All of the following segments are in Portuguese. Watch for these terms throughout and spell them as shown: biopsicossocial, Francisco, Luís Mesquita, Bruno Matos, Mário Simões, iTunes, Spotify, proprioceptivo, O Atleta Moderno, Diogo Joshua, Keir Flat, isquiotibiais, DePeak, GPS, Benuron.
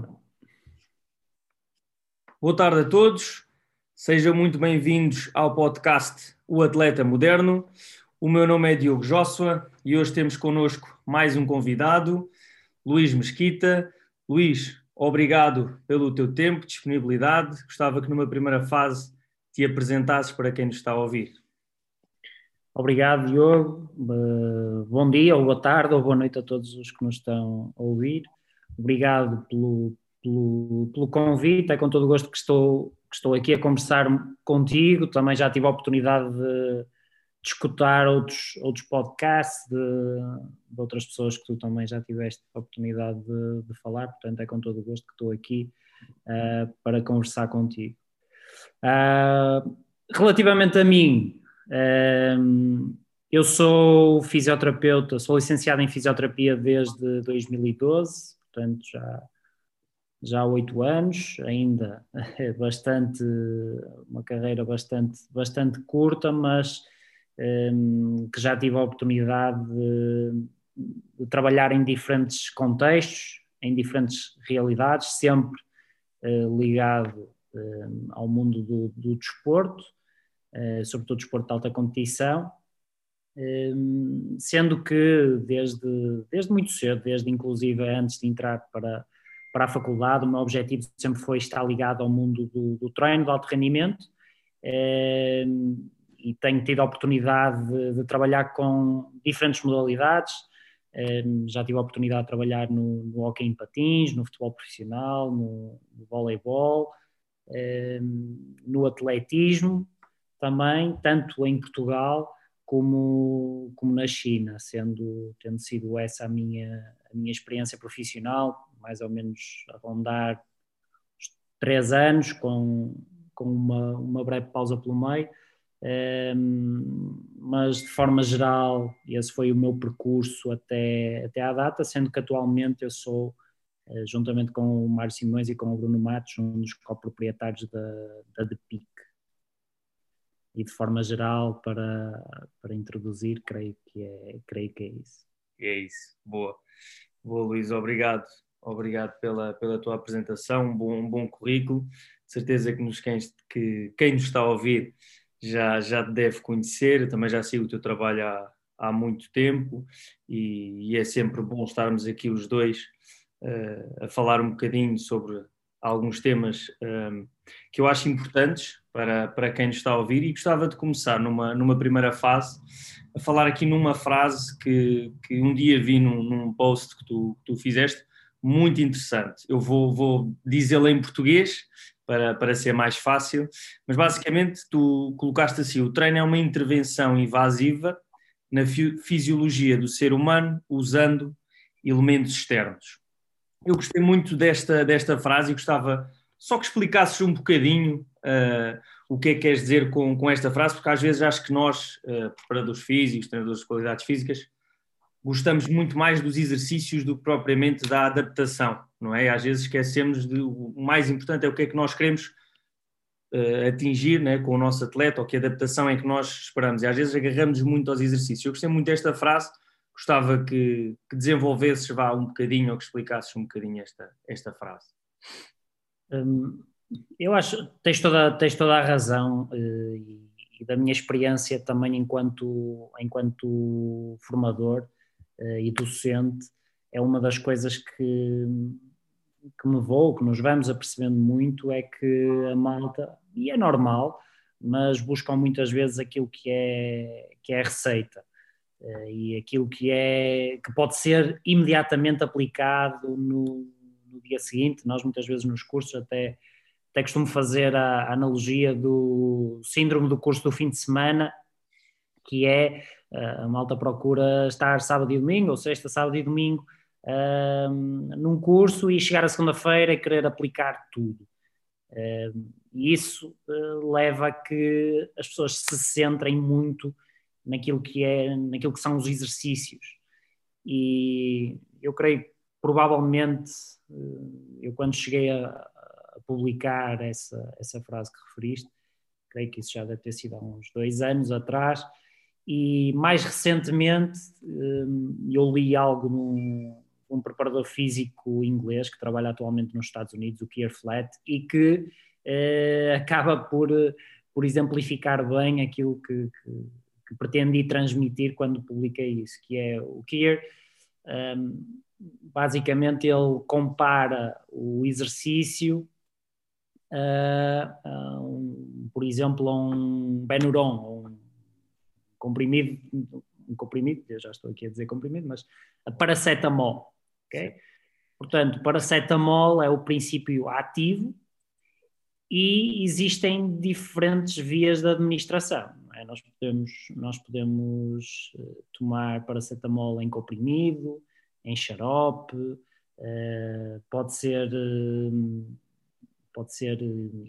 Bora. Boa tarde a todos, sejam muito bem-vindos ao podcast O Atleta Moderno. O meu nome é Diogo Joshua e hoje temos connosco mais um convidado, Luís Mesquita. Luís, obrigado pelo teu tempo, disponibilidade. Gostava que numa primeira fase te apresentasses para quem nos está a ouvir. Obrigado, Diogo. Bom dia, ou boa tarde, ou boa noite a todos os que nos estão a ouvir. Obrigado pelo convite. É com todo o gosto que estou aqui a conversar contigo. Também já tive a oportunidade de escutar outros podcasts de outras pessoas que tu também já tiveste a oportunidade de falar. Portanto, é com todo o gosto que estou aqui para conversar contigo. Relativamente a mim... Eu sou fisioterapeuta, sou licenciado em fisioterapia desde 2012, portanto já há 8 anos, ainda é uma carreira bastante curta, mas que já tive a oportunidade de trabalhar em diferentes contextos, em diferentes realidades, sempre ligado ao mundo do desporto, sobretudo desporto de alta competição, sendo que desde muito cedo, desde inclusive antes de entrar para a faculdade, o meu objetivo sempre foi estar ligado ao mundo do treino, do alto rendimento, e tenho tido a oportunidade de trabalhar com diferentes modalidades. Já tive a oportunidade de trabalhar no hóquei em patins, no futebol profissional, no voleibol, no atletismo, também, tanto em Portugal como na China, tendo sido essa a minha experiência profissional, mais ou menos a rondar 3 anos, com uma breve pausa pelo meio, mas de forma geral esse foi o meu percurso até à data, sendo que atualmente eu sou, juntamente com o Mário Simões e com o Bruno Matos, um dos coproprietários da DePeak. E de forma geral, para introduzir, creio que é isso. É isso, boa. Boa, Luís, obrigado. Obrigado pela tua apresentação, um bom currículo. De certeza que quem nos está a ouvir já te deve conhecer. Eu também já sigo o teu trabalho há muito tempo e é sempre bom estarmos aqui os dois a falar um bocadinho sobre alguns temas que eu acho importantes para quem nos está a ouvir, e gostava de começar numa primeira fase a falar aqui numa frase que um dia vi num post que tu fizeste, muito interessante. Eu vou dizê-la em português para ser mais fácil, mas basicamente tu colocaste assim: o treino é uma intervenção invasiva na fisiologia do ser humano usando elementos externos. Eu gostei muito desta frase e gostava só que explicasses um bocadinho o que é que queres dizer com esta frase, porque às vezes acho que nós, preparadores físicos, treinadores de qualidades físicas, gostamos muito mais dos exercícios do que propriamente da adaptação, não é? Às vezes esquecemos o mais importante é o que é que nós queremos atingir, né, com o nosso atleta, ou que adaptação é que nós esperamos, e às vezes agarramos muito aos exercícios. Eu gostei muito desta frase, gostava que desenvolvesses um bocadinho, ou que explicasses um bocadinho esta frase. Eu acho que tens toda a razão, e da minha experiência também enquanto formador e docente, é uma das coisas que nos vamos apercebendo muito, é que a malta, e é normal, mas buscam muitas vezes aquilo que é a receita, e aquilo que pode ser imediatamente aplicado no dia seguinte. Nós muitas vezes nos cursos até costumo fazer a analogia do síndrome do curso do fim de semana, que é a malta procura estar sábado e domingo, ou sexta, sábado e domingo, num curso, e chegar à segunda-feira e querer aplicar tudo. E isso leva a que as pessoas se centrem muito naquilo que são os exercícios. E eu creio que provavelmente, eu quando cheguei a publicar essa frase que referiste, creio que isso já deve ter sido há uns 2 anos atrás, e mais recentemente eu li algo um preparador físico inglês que trabalha atualmente nos Estados Unidos, o Keir Flat, e que acaba por exemplificar bem aquilo que pretende transmitir quando publica isso, que é o Keir. Basicamente ele compara o exercício, por exemplo, a um Benuron, um comprimido, eu já estou aqui a dizer comprimido, mas a paracetamol, ok? Portanto, paracetamol é o princípio ativo e existem diferentes vias de administração. Nós podemos tomar paracetamol em comprimido, em xarope, pode ser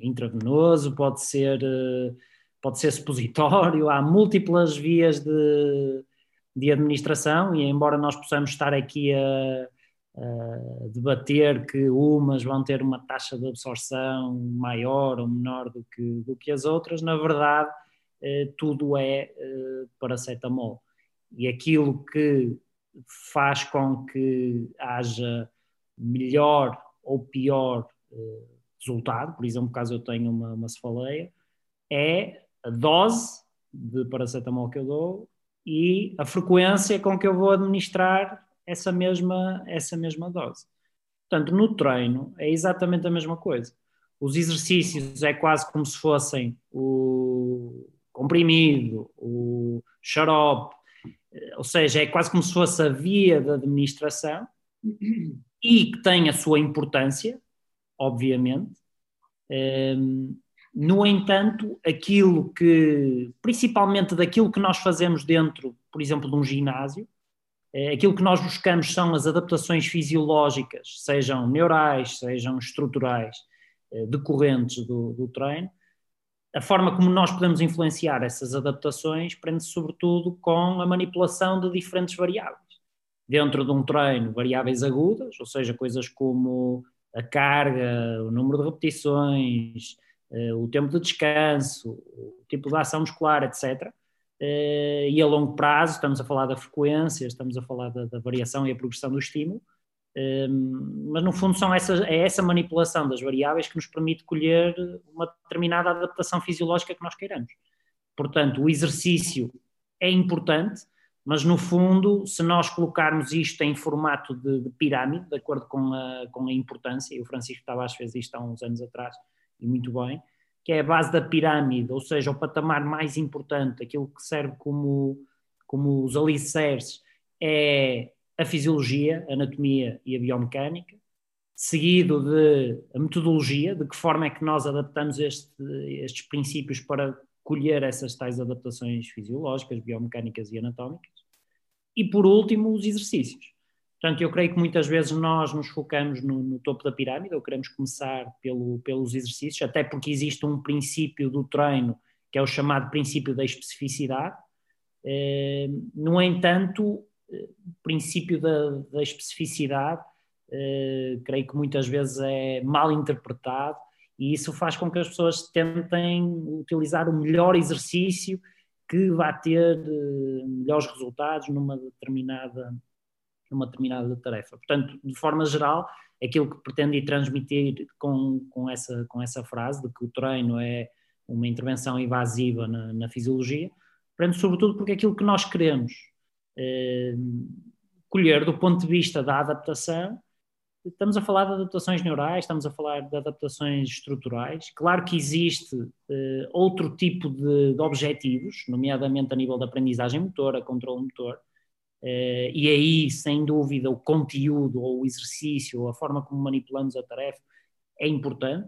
intravenoso, pode ser supositório, há múltiplas vias de administração, e embora nós possamos estar aqui a debater que umas vão ter uma taxa de absorção maior ou menor do que as outras, na verdade tudo é paracetamol. E aquilo que faz com que haja melhor ou pior resultado, por exemplo, caso eu tenha uma cefaleia, é a dose de paracetamol que eu dou e a frequência com que eu vou administrar essa mesma dose. Portanto, no treino é exatamente a mesma coisa. Os exercícios é quase como se fossem o comprimido, o xarope, ou seja, é quase como se fosse a via de administração e que tem a sua importância, obviamente. No entanto, principalmente daquilo que nós fazemos dentro, por exemplo, de um ginásio, aquilo que nós buscamos são as adaptações fisiológicas, sejam neurais, sejam estruturais, decorrentes do treino. A forma como nós podemos influenciar essas adaptações prende-se sobretudo com a manipulação de diferentes variáveis. Dentro de um treino, variáveis agudas, ou seja, coisas como a carga, o número de repetições, o tempo de descanso, o tipo de ação muscular, etc. E a longo prazo estamos a falar da frequência, estamos a falar da variação e a progressão do estímulo, mas no fundo é essa manipulação das variáveis que nos permite colher uma determinada adaptação fisiológica que nós queiramos. Portanto, o exercício é importante, mas no fundo, se nós colocarmos isto em formato de pirâmide, de acordo com a importância, e o Francisco Tavares fez isto há uns anos atrás, e muito bem, que é a base da pirâmide, ou seja, o patamar mais importante, aquilo que serve como os alicerces, é a fisiologia, a anatomia e a biomecânica, seguido de a metodologia, de que forma é que nós adaptamos estes princípios para colher essas tais adaptações fisiológicas, biomecânicas e anatómicas, e por último os exercícios. Portanto, eu creio que muitas vezes nós nos focamos no topo da pirâmide, ou queremos começar pelos exercícios, até porque existe um princípio do treino, que é o chamado princípio da especificidade. No entanto, princípio da especificidade, creio que muitas vezes é mal interpretado, e isso faz com que as pessoas tentem utilizar o melhor exercício que vá ter melhores resultados numa determinada tarefa. Portanto, de forma geral, aquilo que pretendi transmitir com essa frase de que o treino é uma intervenção invasiva na fisiologia, prende sobretudo porque aquilo que nós queremos colher do ponto de vista da adaptação, estamos a falar de adaptações neurais, estamos a falar de adaptações estruturais. Claro que existe outro tipo de objetivos, nomeadamente a nível da aprendizagem motora, controle motor, e aí, sem dúvida, o conteúdo ou o exercício, ou a forma como manipulamos a tarefa é importante,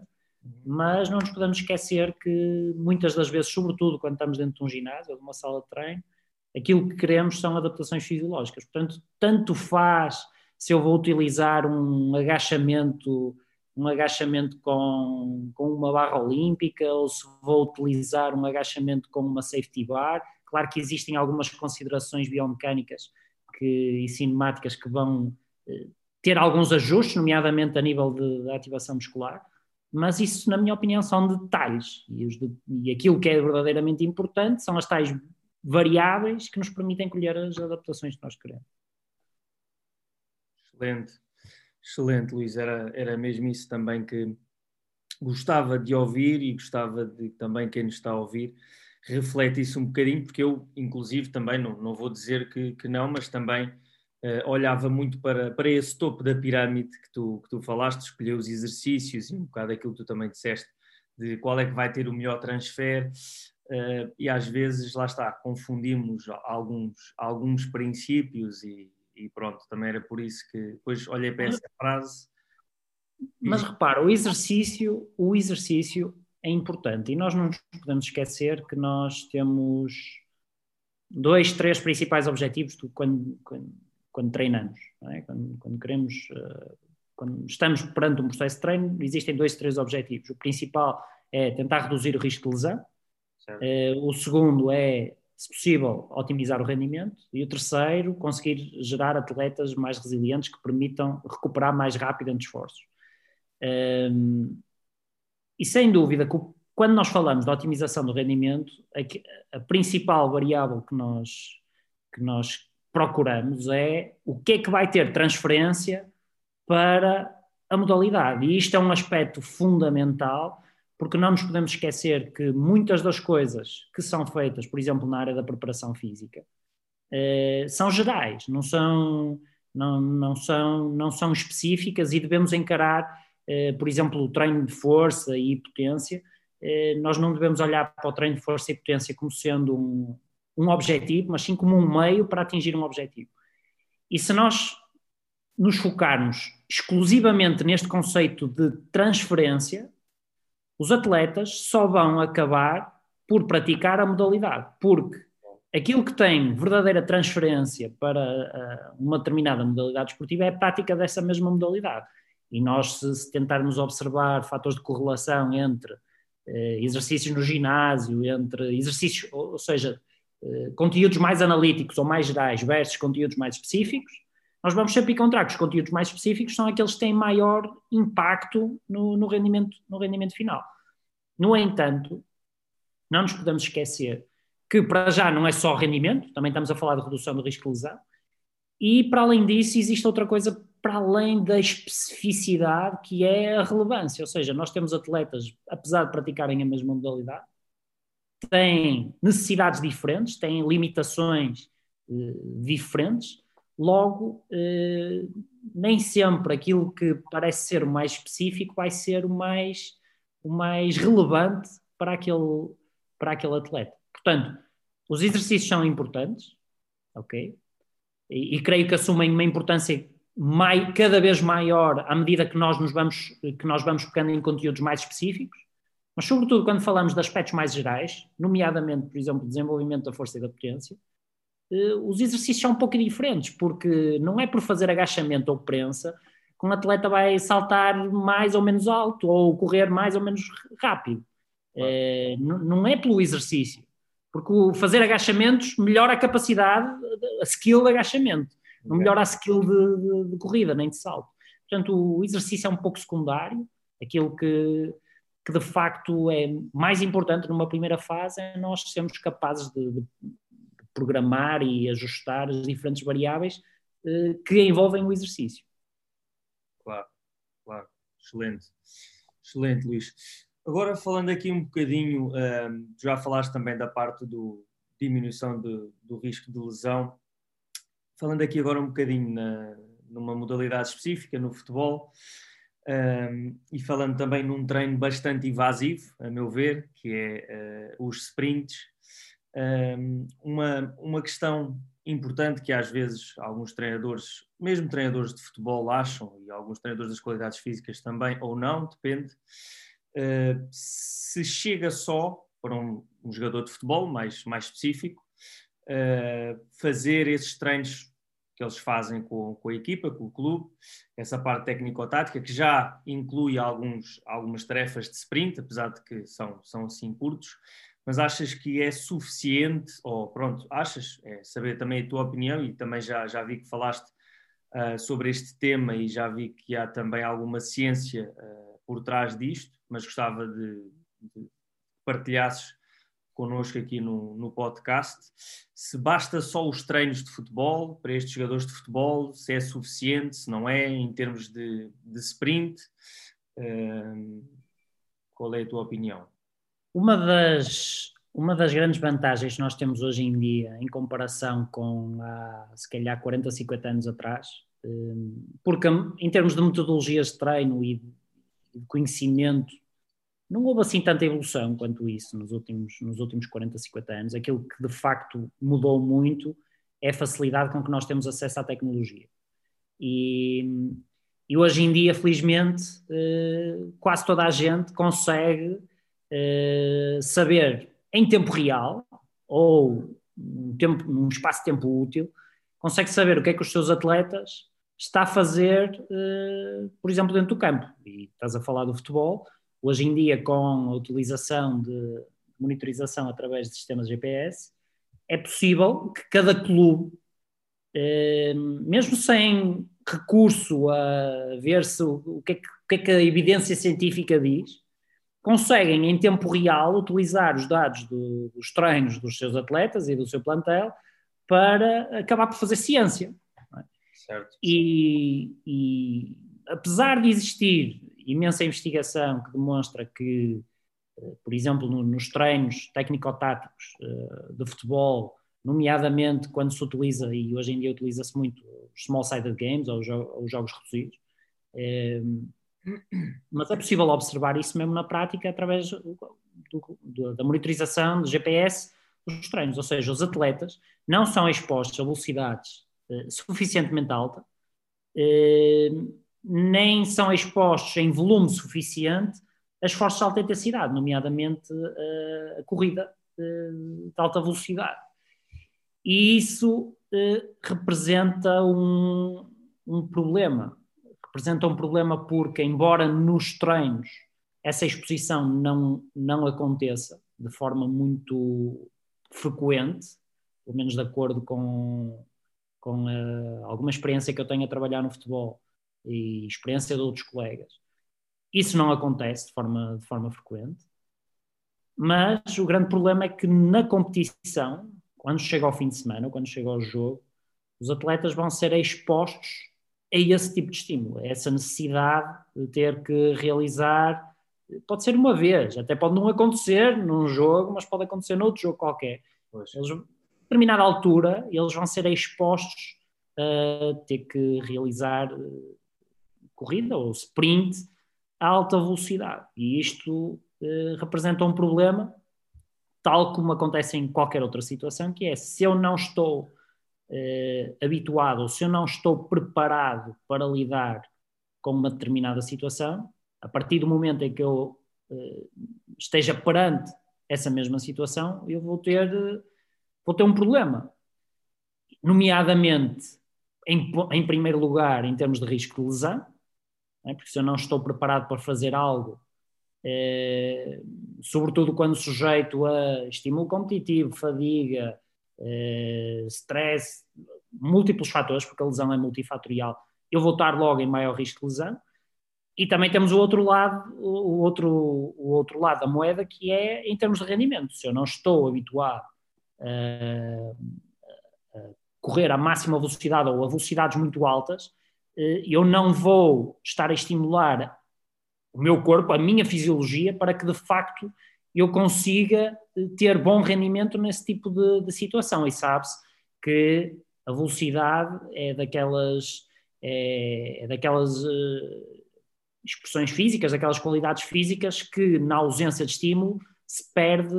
mas não nos podemos esquecer que muitas das vezes, sobretudo quando estamos dentro de um ginásio ou de uma sala de treino, aquilo que queremos são adaptações fisiológicas. Portanto, tanto faz se eu vou utilizar um agachamento com uma barra olímpica, ou se vou utilizar um agachamento com uma safety bar. Claro que existem algumas considerações biomecânicas e cinemáticas que vão ter alguns ajustes, nomeadamente a nível da ativação muscular, mas isso, na minha opinião, são detalhes, e aquilo que é verdadeiramente importante são as tais variáveis que nos permitem colher as adaptações que nós queremos. Excelente, excelente, Luís. Era mesmo isso também que gostava de ouvir e gostava de também quem nos está a ouvir refletisse um bocadinho, porque eu, inclusive, também não vou dizer que não, mas também olhava muito para esse topo da pirâmide que tu falaste, escolher os exercícios e um bocado aquilo que tu também disseste, de qual é que vai ter o melhor transfer, e às vezes, lá está, confundimos alguns princípios e pronto, também era por isso que depois olhei para essa frase. Mas repara, o exercício é importante e nós não nos podemos esquecer que nós temos 2, 3 principais objetivos quando treinamos, não é? Quando estamos perante um processo de treino, existem 2, 3 objetivos. O principal é tentar reduzir o risco de lesão. O segundo é, se possível, otimizar o rendimento. E o terceiro, conseguir gerar atletas mais resilientes que permitam recuperar mais rápido entre esforços. E sem dúvida, quando nós falamos da otimização do rendimento, a principal variável que nós procuramos é o que é que vai ter transferência para a modalidade. E isto é um aspecto fundamental, porque não nos podemos esquecer que muitas das coisas que são feitas, por exemplo, na área da preparação física, são gerais, não são específicas e devemos encarar, por exemplo, o treino de força e potência. Nós não devemos olhar para o treino de força e potência como sendo um objetivo, mas sim como um meio para atingir um objetivo. E se nós nos focarmos exclusivamente neste conceito de transferência, os atletas só vão acabar por praticar a modalidade, porque aquilo que tem verdadeira transferência para uma determinada modalidade esportiva é a prática dessa mesma modalidade. E nós, se tentarmos observar fatores de correlação entre exercícios no ginásio, entre exercícios, ou seja, conteúdos mais analíticos ou mais gerais versus conteúdos mais específicos, nós vamos sempre encontrar que os conteúdos mais específicos são aqueles que têm maior impacto no rendimento final. No entanto, não nos podemos esquecer que para já não é só rendimento, também estamos a falar de redução do risco de lesão, e para além disso existe outra coisa para além da especificidade, que é a relevância, ou seja, nós temos atletas, apesar de praticarem a mesma modalidade, têm necessidades diferentes, têm limitações diferentes. Logo, nem sempre aquilo que parece ser o mais específico vai ser o mais relevante para aquele atleta. Portanto, os exercícios são importantes, ok? E creio que assumem uma importância cada vez maior à medida que nós vamos pegando em conteúdos mais específicos, mas sobretudo quando falamos de aspectos mais gerais, nomeadamente, por exemplo, desenvolvimento da força e da potência, os exercícios são um pouco diferentes, porque não é por fazer agachamento ou prensa que um atleta vai saltar mais ou menos alto ou correr mais ou menos rápido. Claro. Não é pelo exercício, porque o fazer agachamentos melhora a capacidade, a skill de agachamento, não melhora a skill de corrida nem de salto. Portanto, o exercício é um pouco secundário. Aquilo que de facto é mais importante numa primeira fase é nós sermos capazes de programar e ajustar as diferentes variáveis que envolvem o exercício. Claro, claro. Excelente. Excelente, Luís. Agora, falando aqui um bocadinho, já falaste também da parte do diminuição do risco de lesão. Falando aqui agora um bocadinho numa modalidade específica, no futebol, e falando também num treino bastante invasivo, a meu ver, que é os sprints. Uma questão importante que às vezes alguns treinadores, mesmo treinadores de futebol, acham, e alguns treinadores das qualidades físicas também, ou não, depende, se chega só para um jogador de futebol mais específico fazer esses treinos que eles fazem com a equipa, com o clube, essa parte técnico-tática que já inclui algumas tarefas de sprint, apesar de que são assim curtos. Mas achas que é suficiente, ou pronto, achas, é saber também a tua opinião, e também já vi que falaste sobre este tema e já vi que há também alguma ciência por trás disto, mas gostava de partilhasses connosco aqui no podcast, se basta só os treinos de futebol, para estes jogadores de futebol, se é suficiente, se não é, em termos de sprint, qual é a tua opinião? Uma das grandes vantagens que nós temos hoje em dia, em comparação com há, se calhar, 40 ou 50 anos atrás, porque em termos de metodologias de treino e de conhecimento, não houve assim tanta evolução quanto isso nos últimos 40, 50 anos. Aquilo que de facto mudou muito é a facilidade com que nós temos acesso à tecnologia. E hoje em dia, felizmente, quase toda a gente consegue saber em tempo real, ou num espaço de tempo útil, consegue saber o que os seus atletas está a fazer, por exemplo, dentro do campo. E estás a falar do futebol. Hoje em dia, com a utilização de monitorização através de sistemas GPS, é possível que cada clube, mesmo sem recurso a ver o que é que a evidência científica diz, conseguem em tempo real utilizar os dados dos treinos dos seus atletas e do seu plantel para acabar por fazer ciência. Certo. E apesar de existir imensa investigação que demonstra que, por exemplo, nos treinos técnico-táticos de futebol, nomeadamente quando se utiliza, e hoje em dia utiliza-se muito, os small-sided games ou os jogos reduzidos, mas é possível observar isso mesmo na prática através da monitorização do GPS dos treinos, ou seja, os atletas não são expostos a velocidades suficientemente alta, nem são expostos em volume suficiente a esforços de alta intensidade, nomeadamente a corrida de alta velocidade. E isso representa um problema. Representa um problema porque, embora nos treinos essa exposição não aconteça de forma muito frequente, pelo menos de acordo com alguma experiência que eu tenho a trabalhar no futebol e experiência de outros colegas, isso não acontece de forma frequente, mas o grande problema é que na competição, quando chega ao fim de semana ou quando chega ao jogo, os atletas vão ser expostos a esse tipo de estímulo, a essa necessidade de ter que realizar, pode ser uma vez, até pode não acontecer num jogo, mas pode acontecer noutro jogo qualquer. Eles, a determinada altura, eles vão ser expostos a ter que realizar corrida ou sprint a alta velocidade, e isto representa um problema, tal como acontece em qualquer outra situação, que é, se eu não estou habituado, ou se eu não estou preparado para lidar com uma determinada situação, a partir do momento em que eu esteja perante essa mesma situação, eu vou ter um problema, nomeadamente em primeiro lugar em termos de risco de lesão, né? Porque se eu não estou preparado para fazer algo, sobretudo quando sujeito a estímulo competitivo, fadiga, stress, múltiplos fatores, porque a lesão é multifatorial, eu vou estar logo em maior risco de lesão. E também temos o outro lado da moeda, que é em termos de rendimento. Se eu não estou habituado a correr à máxima velocidade ou a velocidades muito altas, eu não vou estar a estimular o meu corpo, a minha fisiologia, para que de facto eu consiga ter bom rendimento nesse tipo de situação. E sabe-se que a velocidade é daquelas expressões físicas, daquelas qualidades físicas que, na ausência de estímulo, se perde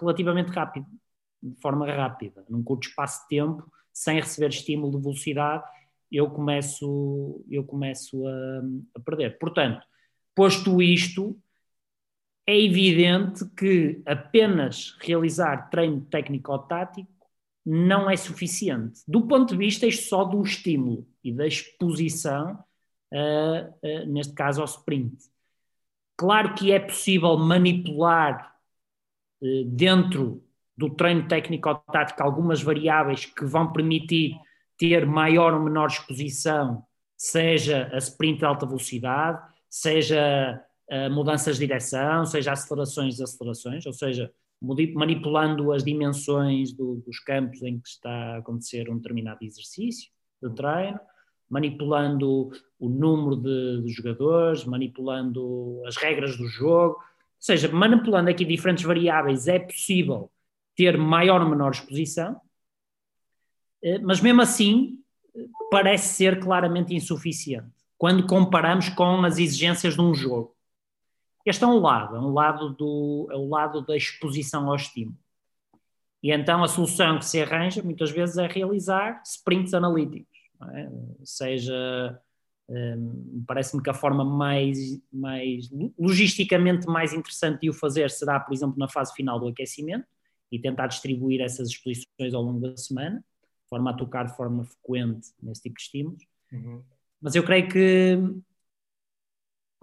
relativamente rápido, de forma rápida. Num curto espaço de tempo, sem receber estímulo de velocidade, eu começo a perder. Portanto, posto isto, é evidente que apenas realizar treino técnico-tático não é suficiente. Do ponto de vista, isto só do estímulo e da exposição, neste caso ao sprint. Claro que é possível manipular dentro do treino técnico-tático algumas variáveis que vão permitir ter maior ou menor exposição, seja a sprint de alta velocidade, seja mudanças de direção, seja acelerações, ou seja, manipulando as dimensões dos campos em que está a acontecer um determinado exercício de treino, manipulando o número de jogadores, manipulando as regras do jogo, ou seja, manipulando aqui diferentes variáveis é possível ter maior ou menor exposição, mas mesmo assim parece ser claramente insuficiente quando comparamos com as exigências de um jogo. Este é um lado da exposição ao estímulo. E então a solução que se arranja muitas vezes é realizar sprints analíticos. Não é? Ou seja, parece-me que a forma mais logisticamente mais interessante de o fazer será, por exemplo, na fase final do aquecimento e tentar distribuir essas exposições ao longo da semana, de forma a tocar de forma frequente nesse tipo de estímulos. Uhum. Mas eu creio que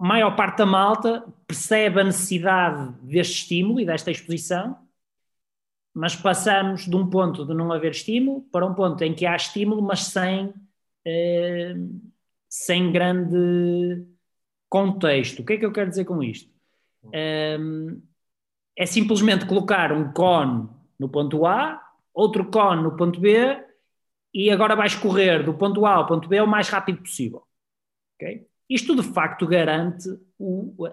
a maior parte da malta percebe a necessidade deste estímulo e desta exposição, mas passamos de um ponto de não haver estímulo para um ponto em que há estímulo, mas sem grande contexto. O que é que eu quero dizer com isto? É simplesmente colocar um cone no ponto A, outro cone no ponto B, e agora vais correr do ponto A ao ponto B o mais rápido possível. Ok? Isto, de facto, garante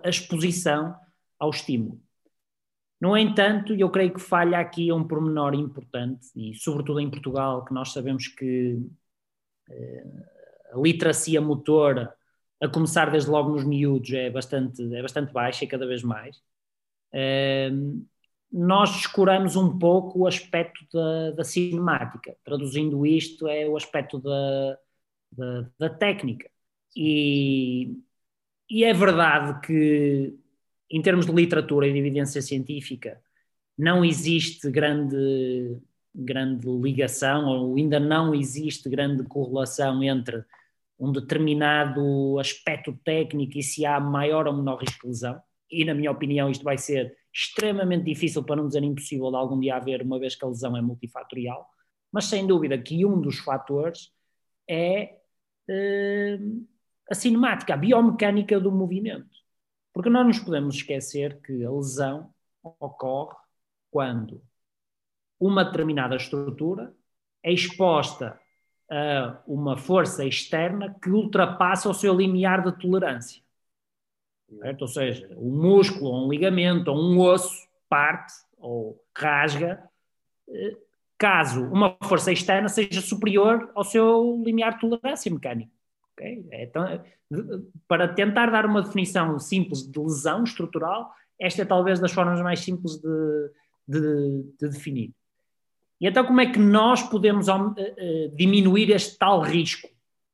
a exposição ao estímulo. No entanto, eu creio que falha aqui um pormenor importante, e sobretudo em Portugal, que nós sabemos que a literacia motora, a começar desde logo nos miúdos, é bastante baixa e cada vez mais. Nós descuramos um pouco o aspecto da cinemática. Traduzindo isto, é o aspecto da técnica. E é verdade que, em termos de literatura e de evidência científica, não existe grande ligação, ou ainda não existe grande correlação entre um determinado aspecto técnico e se há maior ou menor risco de lesão. E, na minha opinião, isto vai ser extremamente difícil, para não dizer impossível, de algum dia haver, uma vez que a lesão é multifatorial. Mas, sem dúvida, que um dos fatores é a cinemática, a biomecânica do movimento, porque não nos podemos esquecer que a lesão ocorre quando uma determinada estrutura é exposta a uma força externa que ultrapassa o seu limiar de tolerância, certo? Ou seja, um músculo, ou um ligamento, ou um osso parte ou rasga caso uma força externa seja superior ao seu limiar de tolerância mecânica. Okay? Então, para tentar dar uma definição simples de lesão estrutural, esta é talvez das formas mais simples de definir. E então, como é que nós podemos diminuir este tal risco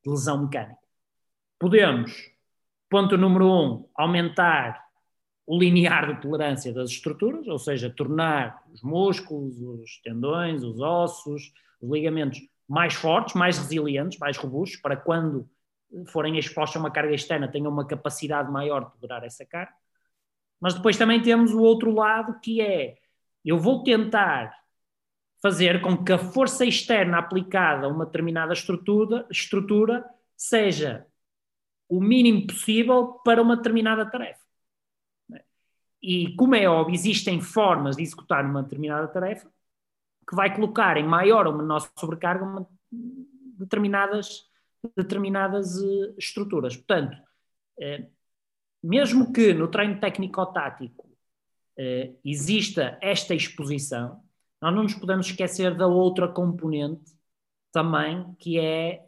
de lesão mecânica? Podemos, ponto número 1, aumentar o linear de tolerância das estruturas, ou seja, tornar os músculos, os tendões, os ossos, os ligamentos mais fortes, mais resilientes, mais robustos, para quando forem expostos a uma carga externa tenham uma capacidade maior de tolerar essa carga. Mas depois também temos o outro lado, que é, eu vou tentar fazer com que a força externa aplicada a uma determinada estrutura seja o mínimo possível para uma determinada tarefa. E, como é óbvio, existem formas de executar uma determinada tarefa que vai colocar em maior ou menor sobrecarga determinadas estruturas. Portanto, mesmo que no treino técnico-tático exista esta exposição, nós não nos podemos esquecer da outra componente também, que é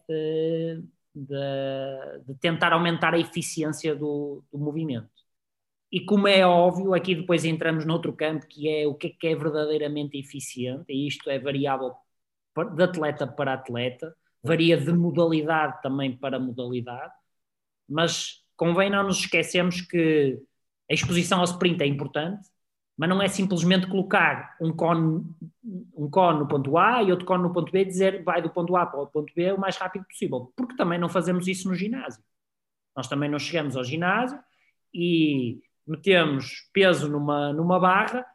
de tentar aumentar a eficiência do movimento. E, como é óbvio, aqui depois entramos noutro campo, que é o que é verdadeiramente eficiente, e isto é variável de atleta para atleta, varia de modalidade também para modalidade, mas convém não nos esquecermos que a exposição ao sprint é importante, mas não é simplesmente colocar um cone no ponto A e outro cone no ponto B e dizer vai do ponto A para o ponto B o mais rápido possível, porque também não fazemos isso no ginásio. Nós também não chegamos ao ginásio e metemos peso numa barra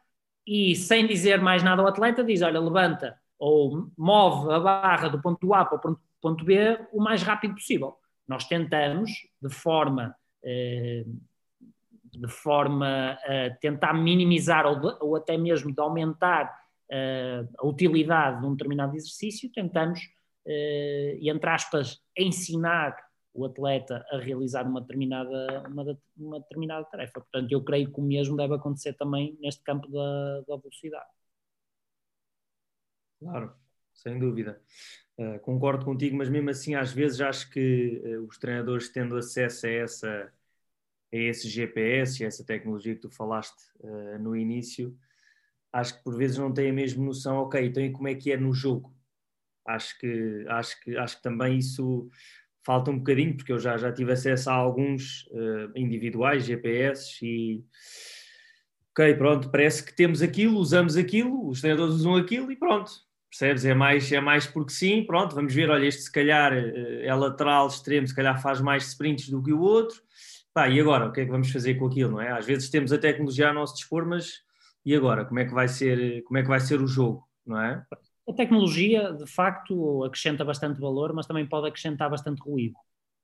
e, sem dizer mais nada ao atleta, diz, olha, levanta ou move a barra do ponto A para o ponto B o mais rápido possível. Nós tentamos, de forma de forma a tentar minimizar ou até mesmo de aumentar a utilidade de um determinado exercício, tentamos, entre aspas, ensinar o atleta a realizar uma determinada tarefa. Portanto, eu creio que o mesmo deve acontecer também neste campo da velocidade. Claro, sem dúvida. Concordo contigo, mas mesmo assim às vezes acho que os treinadores tendo acesso a esse GPS, a essa tecnologia que tu falaste no início, acho que por vezes não têm a mesma noção, ok, então e como é que é no jogo? Acho que também isso falta um bocadinho, porque eu já tive acesso a alguns individuais GPS e... ok, pronto, parece que temos aquilo, usamos aquilo, os treinadores usam aquilo e pronto. Percebes? É mais porque sim, pronto, vamos ver, olha, este se calhar é lateral extremo, se calhar faz mais sprints do que o outro, pá, e agora, o que é que vamos fazer com aquilo, não é? Às vezes temos a tecnologia a nosso dispor, mas e agora? Como é que vai ser o jogo, não é? A tecnologia, de facto, acrescenta bastante valor, mas também pode acrescentar bastante ruído,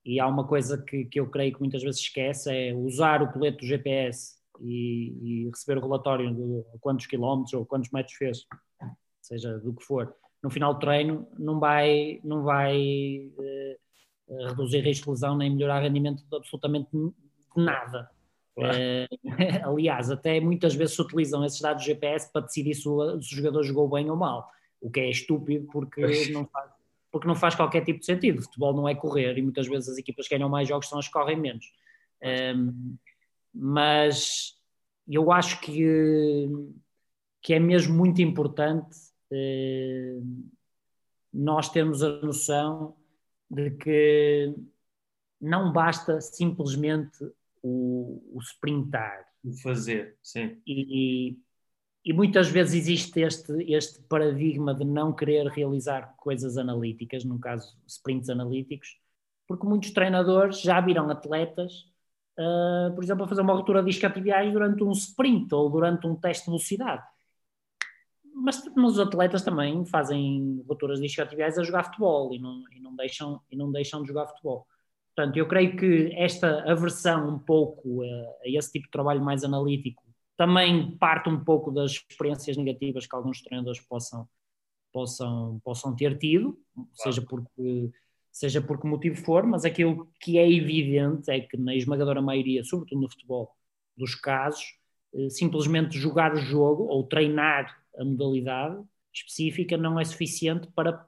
e há uma coisa que eu creio que muitas vezes esquece, é usar o colete do GPS e receber o relatório de quantos quilómetros ou quantos metros fez, seja do que for, no final do treino não vai reduzir risco de lesão nem melhorar rendimento de absolutamente nada. Claro. Aliás, até muitas vezes se utilizam esses dados de GPS para decidir se o jogador jogou bem ou mal, o que é estúpido porque não faz qualquer tipo de sentido. O futebol não é correr e muitas vezes as equipas que ganham mais jogos são as que correm menos. Mas eu acho que é mesmo muito importante nós termos a noção de que não basta simplesmente o sprintar. O fazer, sim. E muitas vezes existe este paradigma de não querer realizar coisas analíticas, no caso sprints analíticos, porque muitos treinadores já viram atletas, por exemplo, a fazer uma ruptura de isquiotibiais durante um sprint ou durante um teste de velocidade. Mas os atletas também fazem rupturas de isquiotibiais a jogar futebol e não deixam de jogar futebol. Portanto, eu creio que esta aversão um pouco a esse tipo de trabalho mais analítico também parte um pouco das experiências negativas que alguns treinadores possam ter tido, claro, seja por que motivo for, mas aquilo que é evidente é que na esmagadora maioria, sobretudo no futebol, dos casos, simplesmente jogar o jogo ou treinar a modalidade específica não é suficiente para,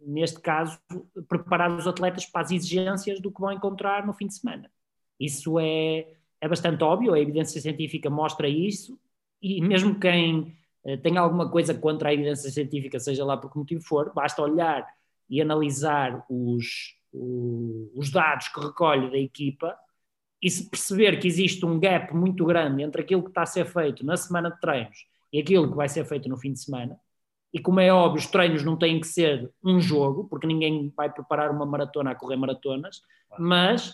neste caso, preparar os atletas para as exigências do que vão encontrar no fim de semana. Isso é bastante óbvio, a evidência científica mostra isso, e mesmo quem tem alguma coisa contra a evidência científica, seja lá por que motivo for, basta olhar e analisar os dados que recolhe da equipa e se perceber que existe um gap muito grande entre aquilo que está a ser feito na semana de treinos e aquilo que vai ser feito no fim de semana, e como é óbvio, os treinos não têm que ser um jogo, porque ninguém vai preparar uma maratona a correr maratonas, mas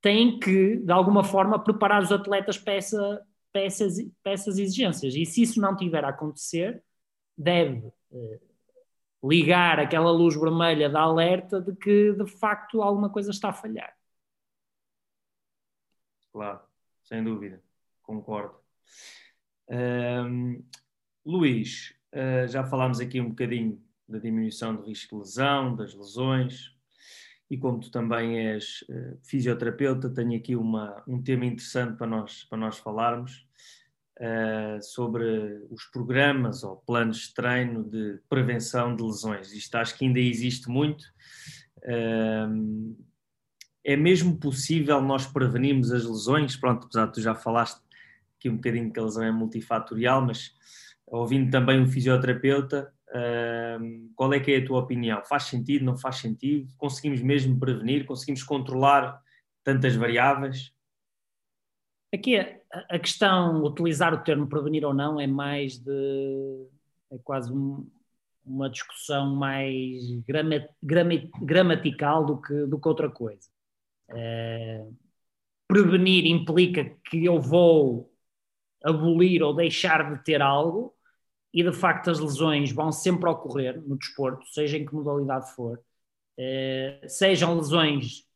têm que, de alguma forma, preparar os atletas para essas exigências, e se isso não tiver a acontecer, deve ligar aquela luz vermelha da alerta de que, de facto, alguma coisa está a falhar. Claro, sem dúvida, concordo. Luís, já falámos aqui um bocadinho da diminuição do risco de lesão, das lesões, e como tu também és fisioterapeuta, tenho aqui um tema interessante para nós falarmos, sobre os programas ou planos de treino de prevenção de lesões. Isto acho que ainda existe muito. É mesmo possível nós prevenirmos as lesões? Pronto, apesar de tu já falaste aqui um bocadinho que a lesão é multifatorial, mas ouvindo também um fisioterapeuta, qual é que é a tua opinião? Faz sentido, não faz sentido? Conseguimos mesmo prevenir? Conseguimos controlar tantas variáveis? Aqui a questão, utilizar o termo prevenir ou não, é quase uma discussão mais gramatical do que outra coisa. Prevenir implica que eu vou abolir ou deixar de ter algo, e de facto as lesões vão sempre ocorrer no desporto, seja em que modalidade for, sejam lesões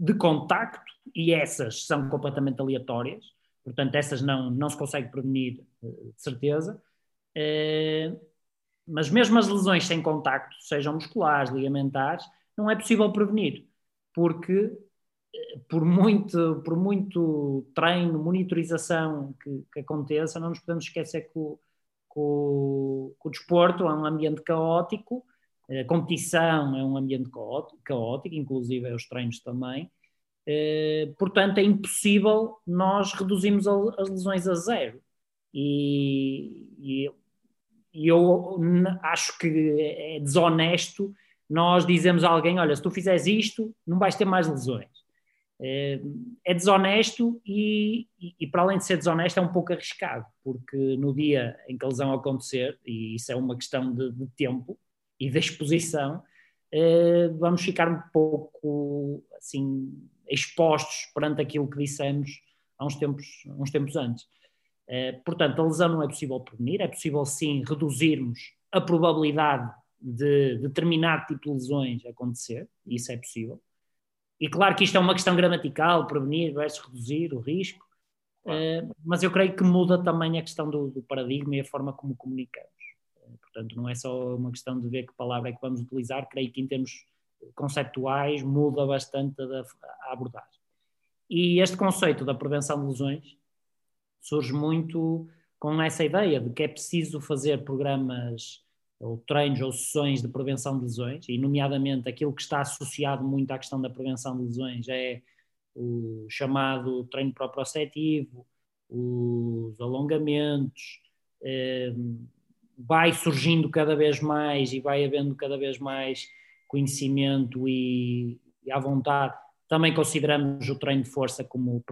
de contacto, e essas são completamente aleatórias, Portanto, essas não se consegue prevenir, de certeza. Mas mesmo as lesões sem contacto, sejam musculares, ligamentares, não é possível prevenir, porque por muito treino, monitorização que aconteça, não nos podemos esquecer que o desporto é um ambiente caótico, a competição é um ambiente caótico, inclusive os treinos também. Portanto, é impossível nós reduzirmos as lesões a zero. E eu acho que é desonesto nós dizemos a alguém, olha, se tu fizeres isto, não vais ter mais lesões. É desonesto e para além de ser desonesto, é um pouco arriscado, porque no dia em que a lesão acontecer, e isso é uma questão de tempo e de exposição, vamos ficar um pouco assim, expostos perante aquilo que dissemos há uns tempos antes. Portanto, a lesão não é possível prevenir, é possível sim reduzirmos a probabilidade de determinado tipo de lesões acontecer, isso é possível. E claro que isto é uma questão gramatical, prevenir versus reduzir o risco, mas eu creio que muda também a questão do paradigma e a forma como comunicamos. Portanto, não é só uma questão de ver que palavra é que vamos utilizar, creio que em termos conceptuais muda bastante a abordagem. E este conceito da prevenção de lesões surge muito com essa ideia de que é preciso fazer programas ou treinos ou sessões de prevenção de lesões, e nomeadamente aquilo que está associado muito à questão da prevenção de lesões é o chamado treino proprioceptivo, os alongamentos. Vai surgindo cada vez mais e vai havendo cada vez mais conhecimento e à vontade. Também consideramos o treino de força como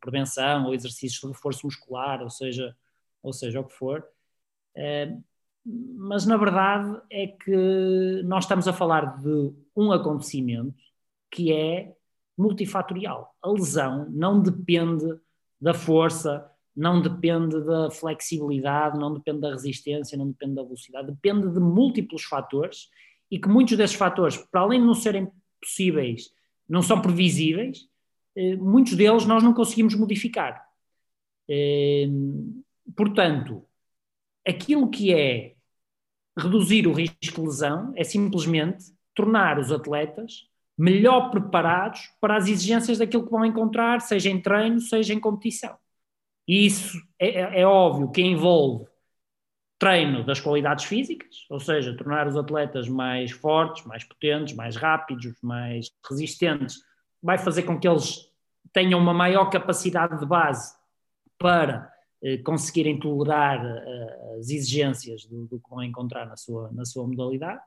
prevenção ou exercícios de reforço muscular, ou seja o que for. Mas na verdade é que nós estamos a falar de um acontecimento que é multifatorial. A lesão não depende da força, não depende da flexibilidade, não depende da resistência, não depende da velocidade, depende de múltiplos fatores e que muitos desses fatores, para além de não serem possíveis, não são previsíveis, muitos deles nós não conseguimos modificar. Portanto, aquilo que é reduzir o risco de lesão é simplesmente tornar os atletas melhor preparados para as exigências daquilo que vão encontrar, seja em treino, seja em competição. E isso é óbvio que envolve treino das qualidades físicas, ou seja, tornar os atletas mais fortes, mais potentes, mais rápidos, mais resistentes, vai fazer com que eles tenham uma maior capacidade de base para conseguirem tolerar as exigências do que vão encontrar na sua modalidade.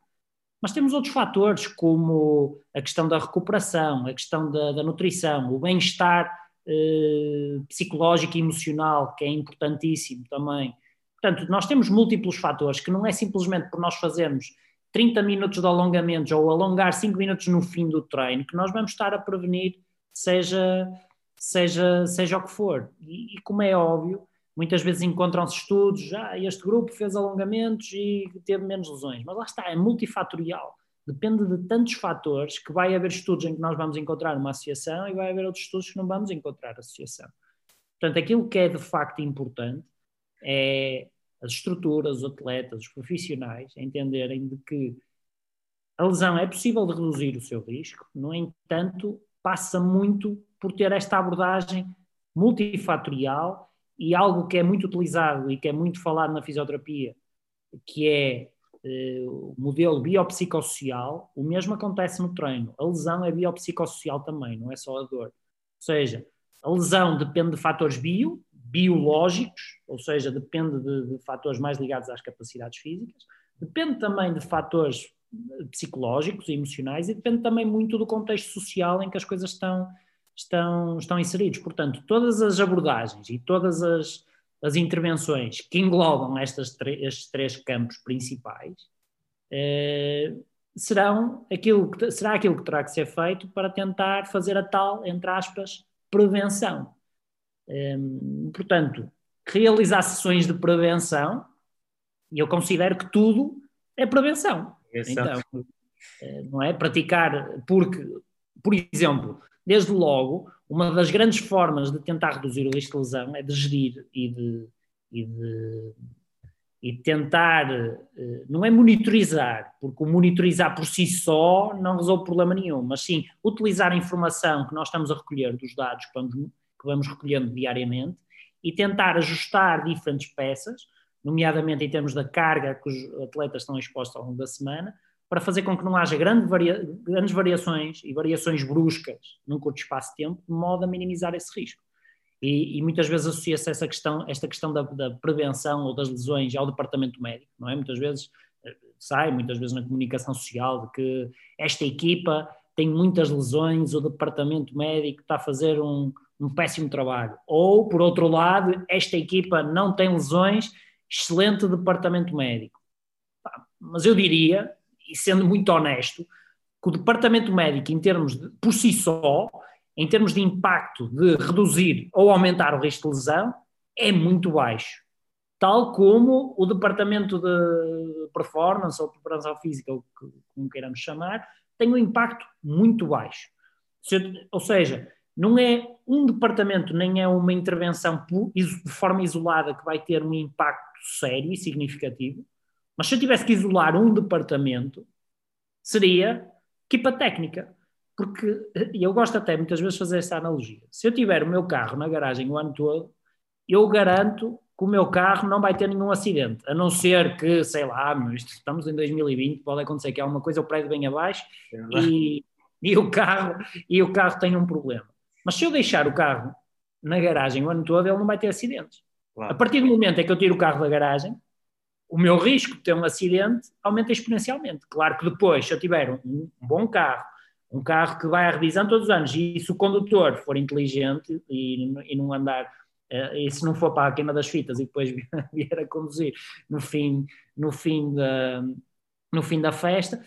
Mas temos outros fatores, como a questão da recuperação, a questão da nutrição, o bem-estar psicológico e emocional, que é importantíssimo também. Portanto, nós temos múltiplos fatores, que não é simplesmente por nós fazermos 30 minutos de alongamentos ou alongar 5 minutos no fim do treino, que nós vamos estar a prevenir seja o que for. E como é óbvio, muitas vezes encontram-se estudos, este grupo fez alongamentos e teve menos lesões, mas lá está, é multifatorial. Depende de tantos fatores que vai haver estudos em que nós vamos encontrar uma associação e vai haver outros estudos que não vamos encontrar associação. Portanto, aquilo que é de facto importante é as estruturas, os atletas, os profissionais entenderem de que a lesão é possível de reduzir o seu risco, no entanto, passa muito por ter esta abordagem multifatorial e algo que é muito utilizado e que é muito falado na fisioterapia, que é o modelo biopsicossocial. O mesmo acontece no treino. A lesão é biopsicossocial também, não é só a dor. Ou seja, a lesão depende de fatores biológicos, ou seja, depende de fatores mais ligados às capacidades físicas, depende também de fatores psicológicos e emocionais e depende também muito do contexto social em que as coisas estão inseridos. Portanto, todas as abordagens e todas as intervenções que englobam estes três campos principais será aquilo que terá que ser feito para tentar fazer a tal, entre aspas, prevenção. Portanto, realizar sessões de prevenção, e eu considero que tudo é prevenção. Então, não é? Praticar, porque, por exemplo, Desde logo, uma das grandes formas de tentar reduzir o risco de lesão é de gerir e tentar, não é monitorizar, porque o monitorizar por si só não resolve problema nenhum, mas sim utilizar a informação que nós estamos a recolher dos dados que vamos recolhendo diariamente e tentar ajustar diferentes peças, nomeadamente em termos da carga que os atletas estão expostos ao longo da semana, para fazer com que não haja grandes variações e variações bruscas num curto espaço de tempo, de modo a minimizar esse risco. E muitas vezes associa-se esta questão da prevenção ou das lesões ao departamento médico, não é? Muitas vezes sai, na comunicação social, de que esta equipa tem muitas lesões, o departamento médico está a fazer um péssimo trabalho. Ou, por outro lado, esta equipa não tem lesões, excelente departamento médico. Mas eu diria, e sendo muito honesto, que o departamento médico, em termos de, por si só, em termos de impacto de reduzir ou aumentar o risco de lesão, é muito baixo. Tal como o departamento de performance ou preparação física, ou como queiramos chamar, tem um impacto muito baixo. Ou seja, não é um departamento, nem é uma intervenção de forma isolada que vai ter um impacto sério e significativo. Mas se eu tivesse que isolar um departamento, seria equipa técnica. Porque, e eu gosto até muitas vezes de fazer essa analogia, se eu tiver o meu carro na garagem o ano todo, eu garanto que o meu carro não vai ter nenhum acidente, a não ser que, sei lá, estamos em 2020, pode acontecer que há uma coisa, o prédio bem abaixo e o carro tem um problema. Mas se eu deixar o carro na garagem o ano todo, ele não vai ter acidentes. Claro. A partir do momento em que eu tiro o carro da garagem, o meu risco de ter um acidente aumenta exponencialmente. Claro que depois, se eu tiver um bom carro, um carro que vai à revisão todos os anos, e se o condutor for inteligente e não andar, e se não for para a queima das fitas e depois vier a conduzir no fim da festa,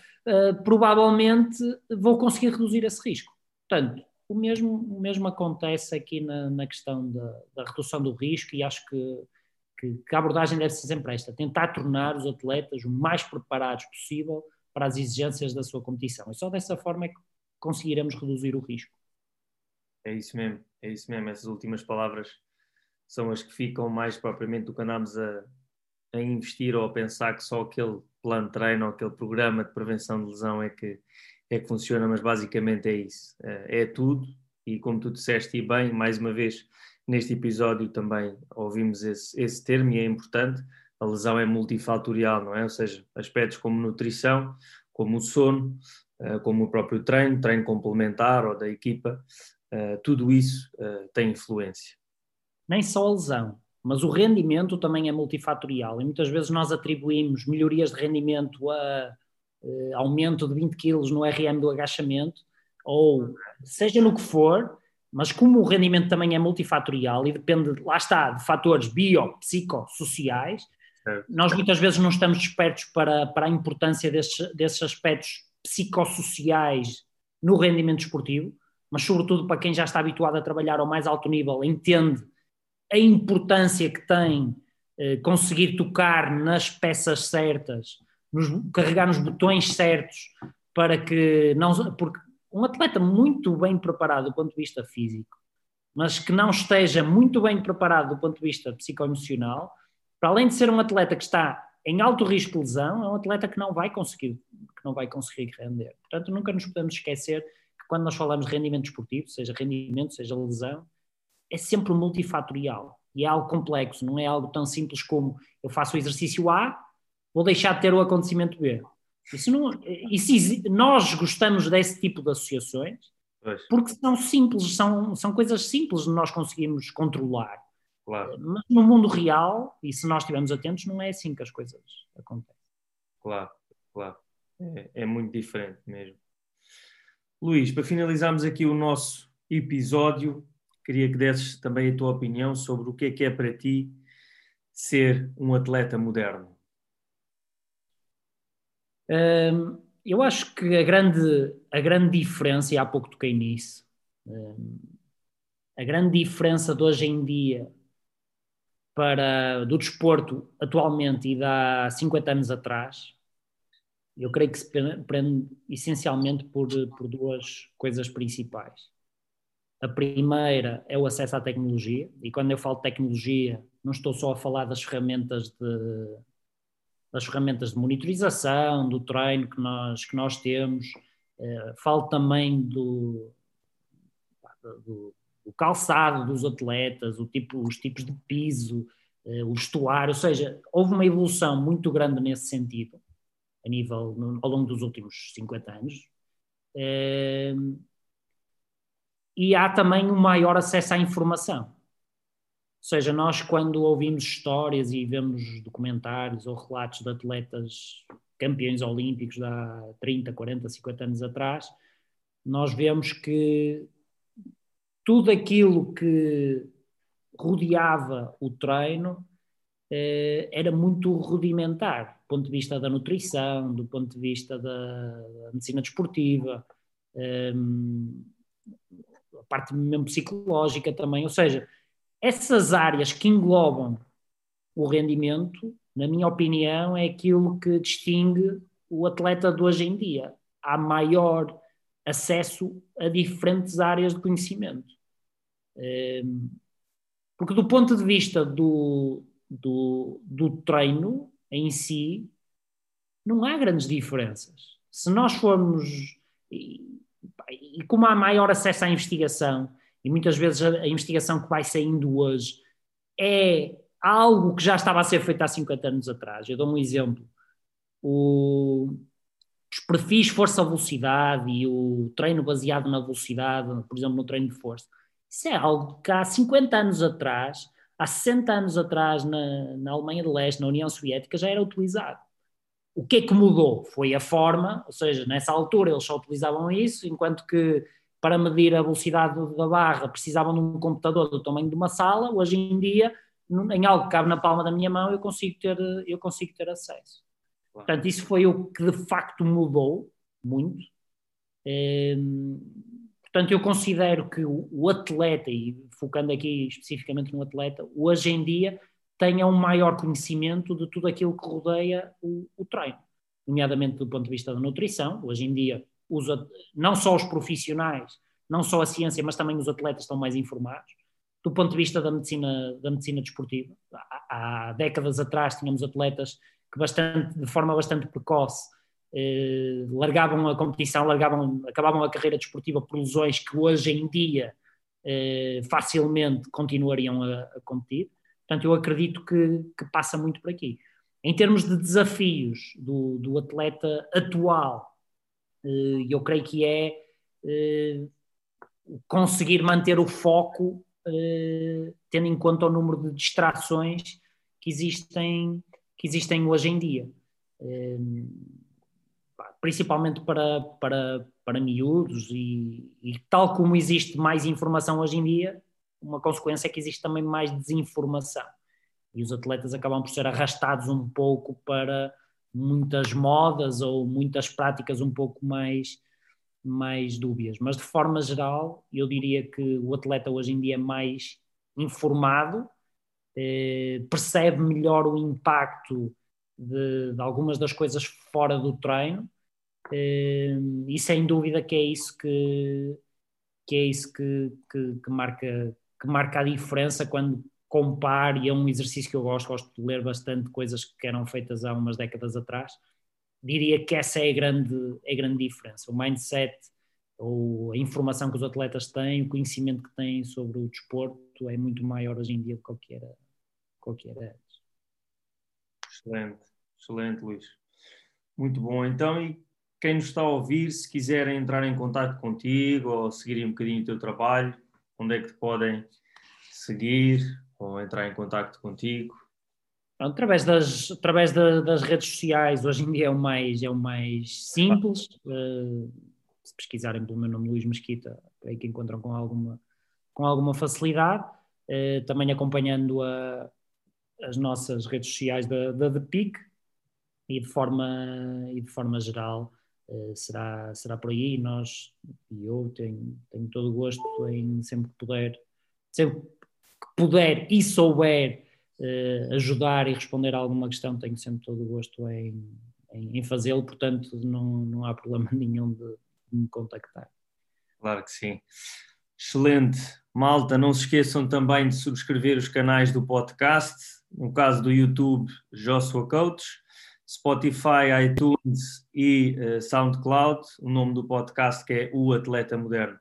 provavelmente vou conseguir reduzir esse risco. Portanto, o mesmo acontece aqui na questão da redução do risco, e acho que a abordagem deve ser sempre esta: tentar tornar os atletas o mais preparados possível para as exigências da sua competição. E só dessa forma é que conseguiremos reduzir o risco. É isso mesmo. Essas últimas palavras são as que ficam mais propriamente do que andámos a investir ou a pensar que só aquele plano de treino ou aquele programa de prevenção de lesão é que funciona, mas basicamente é isso. É tudo, e como tu disseste, e bem, mais uma vez, neste episódio também ouvimos esse termo, e é importante. A lesão é multifatorial, não é? Ou seja, aspectos como nutrição, como o sono, como o próprio treino complementar ou da equipa, tudo isso tem influência. Nem só a lesão, mas o rendimento também é multifatorial, e muitas vezes nós atribuímos melhorias de rendimento a aumento de 20 kg no RM do agachamento, ou seja no que for, mas como o rendimento também é multifatorial e depende, lá está, de fatores bio, psicossociais, nós muitas vezes não estamos despertos para a importância desses aspectos psicossociais no rendimento esportivo, mas sobretudo para quem já está habituado a trabalhar ao mais alto nível, entende a importância que tem conseguir tocar nas peças certas, carregar nos botões certos, porque um atleta muito bem preparado do ponto de vista físico, mas que não esteja muito bem preparado do ponto de vista psicoemocional, para além de ser um atleta que está em alto risco de lesão, é um atleta que não vai conseguir render. Portanto, nunca nos podemos esquecer que quando nós falamos de rendimento esportivo, seja rendimento, seja lesão, é sempre multifatorial e é algo complexo, não é algo tão simples como eu faço o exercício A, vou deixar de ter o acontecimento B. E se nós gostamos desse tipo de associações, porque são simples, são coisas simples de nós conseguirmos controlar. Claro. Mas no mundo real, e se nós estivermos atentos, não é assim que as coisas acontecem. Claro. É muito diferente mesmo. Luís, para finalizarmos aqui o nosso episódio, queria que desses também a tua opinião sobre o que é para ti ser um atleta moderno. Eu acho que a grande diferença, e há pouco toquei nisso, a grande diferença de hoje em dia do desporto atualmente e de há 50 anos atrás, eu creio que se prende essencialmente por duas coisas principais. A primeira é o acesso à tecnologia, e quando eu falo de tecnologia, não estou só a falar das ferramentas de monitorização, do treino que nós temos, falo também do calçado dos atletas, os tipos de piso, o vestuário, ou seja, houve uma evolução muito grande nesse sentido, ao longo dos últimos 50 anos, e há também um maior acesso à informação, ou seja, nós quando ouvimos histórias e vemos documentários ou relatos de atletas campeões olímpicos de há 30, 40, 50 anos atrás, nós vemos que tudo aquilo que rodeava o treino era muito rudimentar, do ponto de vista da nutrição, do ponto de vista da medicina desportiva, a parte mesmo psicológica também, ou seja, essas áreas que englobam o rendimento, na minha opinião, é aquilo que distingue o atleta de hoje em dia. Há maior acesso a diferentes áreas de conhecimento. Porque do ponto de vista do treino em si, não há grandes diferenças. Se nós formos... E como há maior acesso à investigação, e muitas vezes a investigação que vai saindo hoje é algo que já estava a ser feito há 50 anos atrás. Eu dou um exemplo. Os perfis força-velocidade e o treino baseado na velocidade, por exemplo, no treino de força, isso é algo que há 50 anos atrás, há 60 anos atrás, na Alemanha de Leste, na União Soviética, já era utilizado. O que é que mudou? Foi a forma, ou seja, nessa altura eles só utilizavam isso, enquanto que para medir a velocidade da barra precisavam de um computador do tamanho de uma sala. Hoje em dia, em algo que cabe na palma da minha mão, eu consigo ter acesso. Claro. Portanto, isso foi o que de facto mudou muito. Portanto, eu considero que o atleta, e focando aqui especificamente no atleta, hoje em dia tenha um maior conhecimento de tudo aquilo que rodeia o treino, nomeadamente do ponto de vista da nutrição. Hoje em dia, não só os profissionais, não só a ciência, mas também os atletas estão mais informados. Do ponto de vista da medicina desportiva, há décadas atrás tínhamos atletas que de forma bastante precoce largavam a competição, acabavam a carreira desportiva por lesões que hoje em dia facilmente continuariam a competir. Portanto, eu acredito que passa muito por aqui. Em termos de desafios do atleta atual, eu creio que é conseguir manter o foco, tendo em conta o número de distrações que existem hoje em dia. Principalmente para miúdos, e tal como existe mais informação hoje em dia, uma consequência é que existe também mais desinformação, e os atletas acabam por ser arrastados um pouco para muitas modas ou muitas práticas um pouco mais dúbias, mas de forma geral eu diria que o atleta hoje em dia é mais informado, percebe melhor o impacto de algumas das coisas fora do treino, e sem dúvida que é isso que marca a diferença quando comparo. E é um exercício que eu gosto de ler bastante, coisas que eram feitas há umas décadas atrás. Diria que essa é a grande diferença, o mindset, ou a informação que os atletas têm, o conhecimento que têm sobre o desporto é muito maior hoje em dia do que era antes. Excelente, Luís, muito bom. Então, e quem nos está a ouvir, se quiserem entrar em contato contigo ou seguirem um bocadinho o teu trabalho, onde é que te podem seguir ou entrar em contato contigo? Através das redes sociais, hoje em dia é o mais simples. Se pesquisarem pelo meu nome, Luís Mesquita, aí que encontram com alguma facilidade. Também acompanhando as nossas redes sociais da DePeak, e de forma geral será por aí. Eu tenho todo o gosto em sempre que puder e souber ajudar e responder a alguma questão, tenho sempre todo o gosto em fazê-lo. Portanto, não há problema nenhum de me contactar. Claro que sim. Excelente. Malta, não se esqueçam também de subscrever os canais do podcast, no caso do YouTube, Joshua Coach, Spotify, iTunes e SoundCloud, o nome do podcast que é O Atleta Moderno.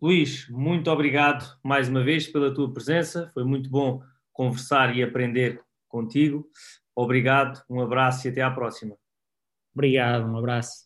Luís, muito obrigado mais uma vez pela tua presença, foi muito bom conversar e aprender contigo. Obrigado, um abraço e até à próxima. Obrigado, um abraço.